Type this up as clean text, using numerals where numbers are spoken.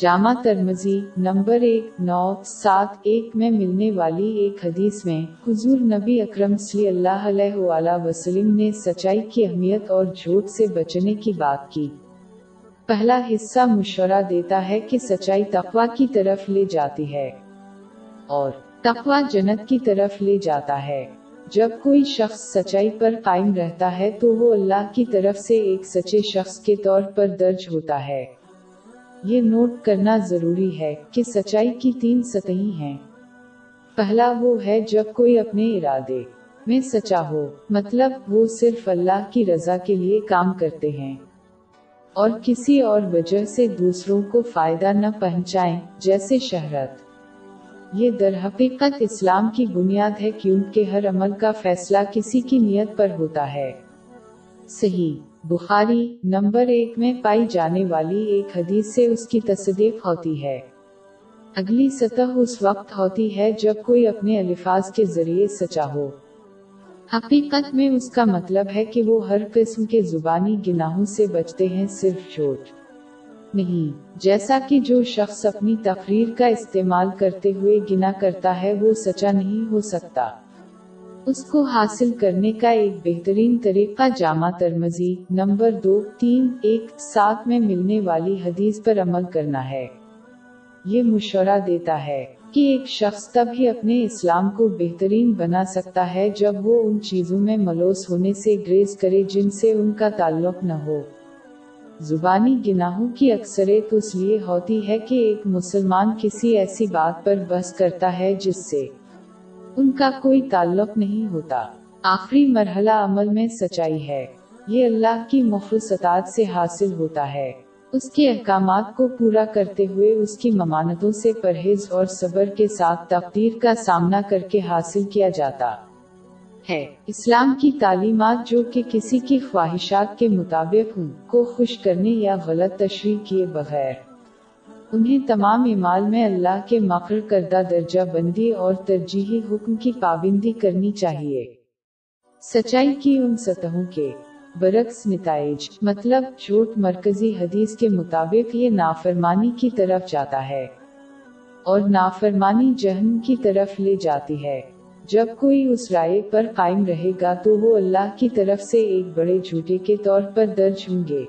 جامع ترمزی number 1971 میں ملنے والی ایک حدیث میں حضور نبی اکرم صلی اللہ علیہ وآلہ وسلم نے سچائی کی اہمیت اور جھوٹ سے بچنے کی بات کی۔ پہلا حصہ مشورہ دیتا ہے کہ سچائی تقویٰ کی طرف لے جاتی ہے اور تقویٰ جنت کی طرف لے جاتا ہے۔ جب کوئی شخص سچائی پر قائم رہتا ہے تو وہ اللہ کی طرف سے ایک سچے شخص کے طور پر درج ہوتا ہے۔ یہ نوٹ کرنا ضروری ہے کہ سچائی کی 3 سطحیں ہیں۔ پہلا وہ ہے جب کوئی اپنے ارادے میں سچا ہو، مطلب وہ صرف اللہ کی رضا کے لیے کام کرتے ہیں اور کسی اور وجہ سے دوسروں کو فائدہ نہ پہنچائیں، جیسے شہرت۔ یہ درحقیقت اسلام کی بنیاد ہے کیونکہ ہر عمل کا فیصلہ کسی کی نیت پر ہوتا ہے۔ صحیح بخاری نمبر 1 میں پائی جانے والی ایک حدیث سے اس کی تصدیق ہوتی ہے۔ اگلی سطح اس وقت ہوتی ہے جب کوئی اپنے الفاظ کے ذریعے سچا ہو۔ حقیقت میں اس کا مطلب ہے کہ وہ ہر قسم کے زبانی گناہوں سے بچتے ہیں، صرف جھوٹ نہیں، جیسا کہ جو شخص اپنی تقریر کا استعمال کرتے ہوئے گناہ کرتا ہے وہ سچا نہیں ہو سکتا۔ اس کو حاصل کرنے کا ایک بہترین طریقہ جامع ترمزی نمبر 2317 میں ملنے والی حدیث پر عمل کرنا ہے۔ یہ مشورہ دیتا ہے کہ ایک شخص تب ہی اپنے اسلام کو بہترین بنا سکتا ہے جب وہ ان چیزوں میں ملوث ہونے سے گریز کرے جن سے ان کا تعلق نہ ہو۔ زبانی گناہوں کی اکثریت اس لیے ہوتی ہے کہ ایک مسلمان کسی ایسی بات پر بحث کرتا ہے جس سے ان کا کوئی تعلق نہیں ہوتا۔ آخری مرحلہ عمل میں سچائی ہے۔ یہ اللہ کی مخلص اطاعت سے حاصل ہوتا ہے، اس کے احکامات کو پورا کرتے ہوئے، اس کی ممانتوں سے پرہیز اور صبر کے ساتھ تقدیر کا سامنا کر کے حاصل کیا جاتا ہے۔ اسلام کی تعلیمات جو کہ کسی کی خواہشات کے مطابق ہوں کو خوش کرنے یا غلط تشریح کیے بغیر انہیں تمام اعمال میں اللہ کے مقرر کردہ درجہ بندی اور ترجیحی حکم کی پابندی کرنی چاہیے۔ سچائی کی ان سطحوں کے برعکس نتائج، مطلب جھوٹ، مرکزی حدیث کے مطابق یہ نافرمانی کی طرف جاتا ہے اور نافرمانی جہنم کی طرف لے جاتی ہے۔ جب کوئی اس رائے پر قائم رہے گا تو وہ اللہ کی طرف سے ایک بڑے جھوٹے کے طور پر درج ہوں گے۔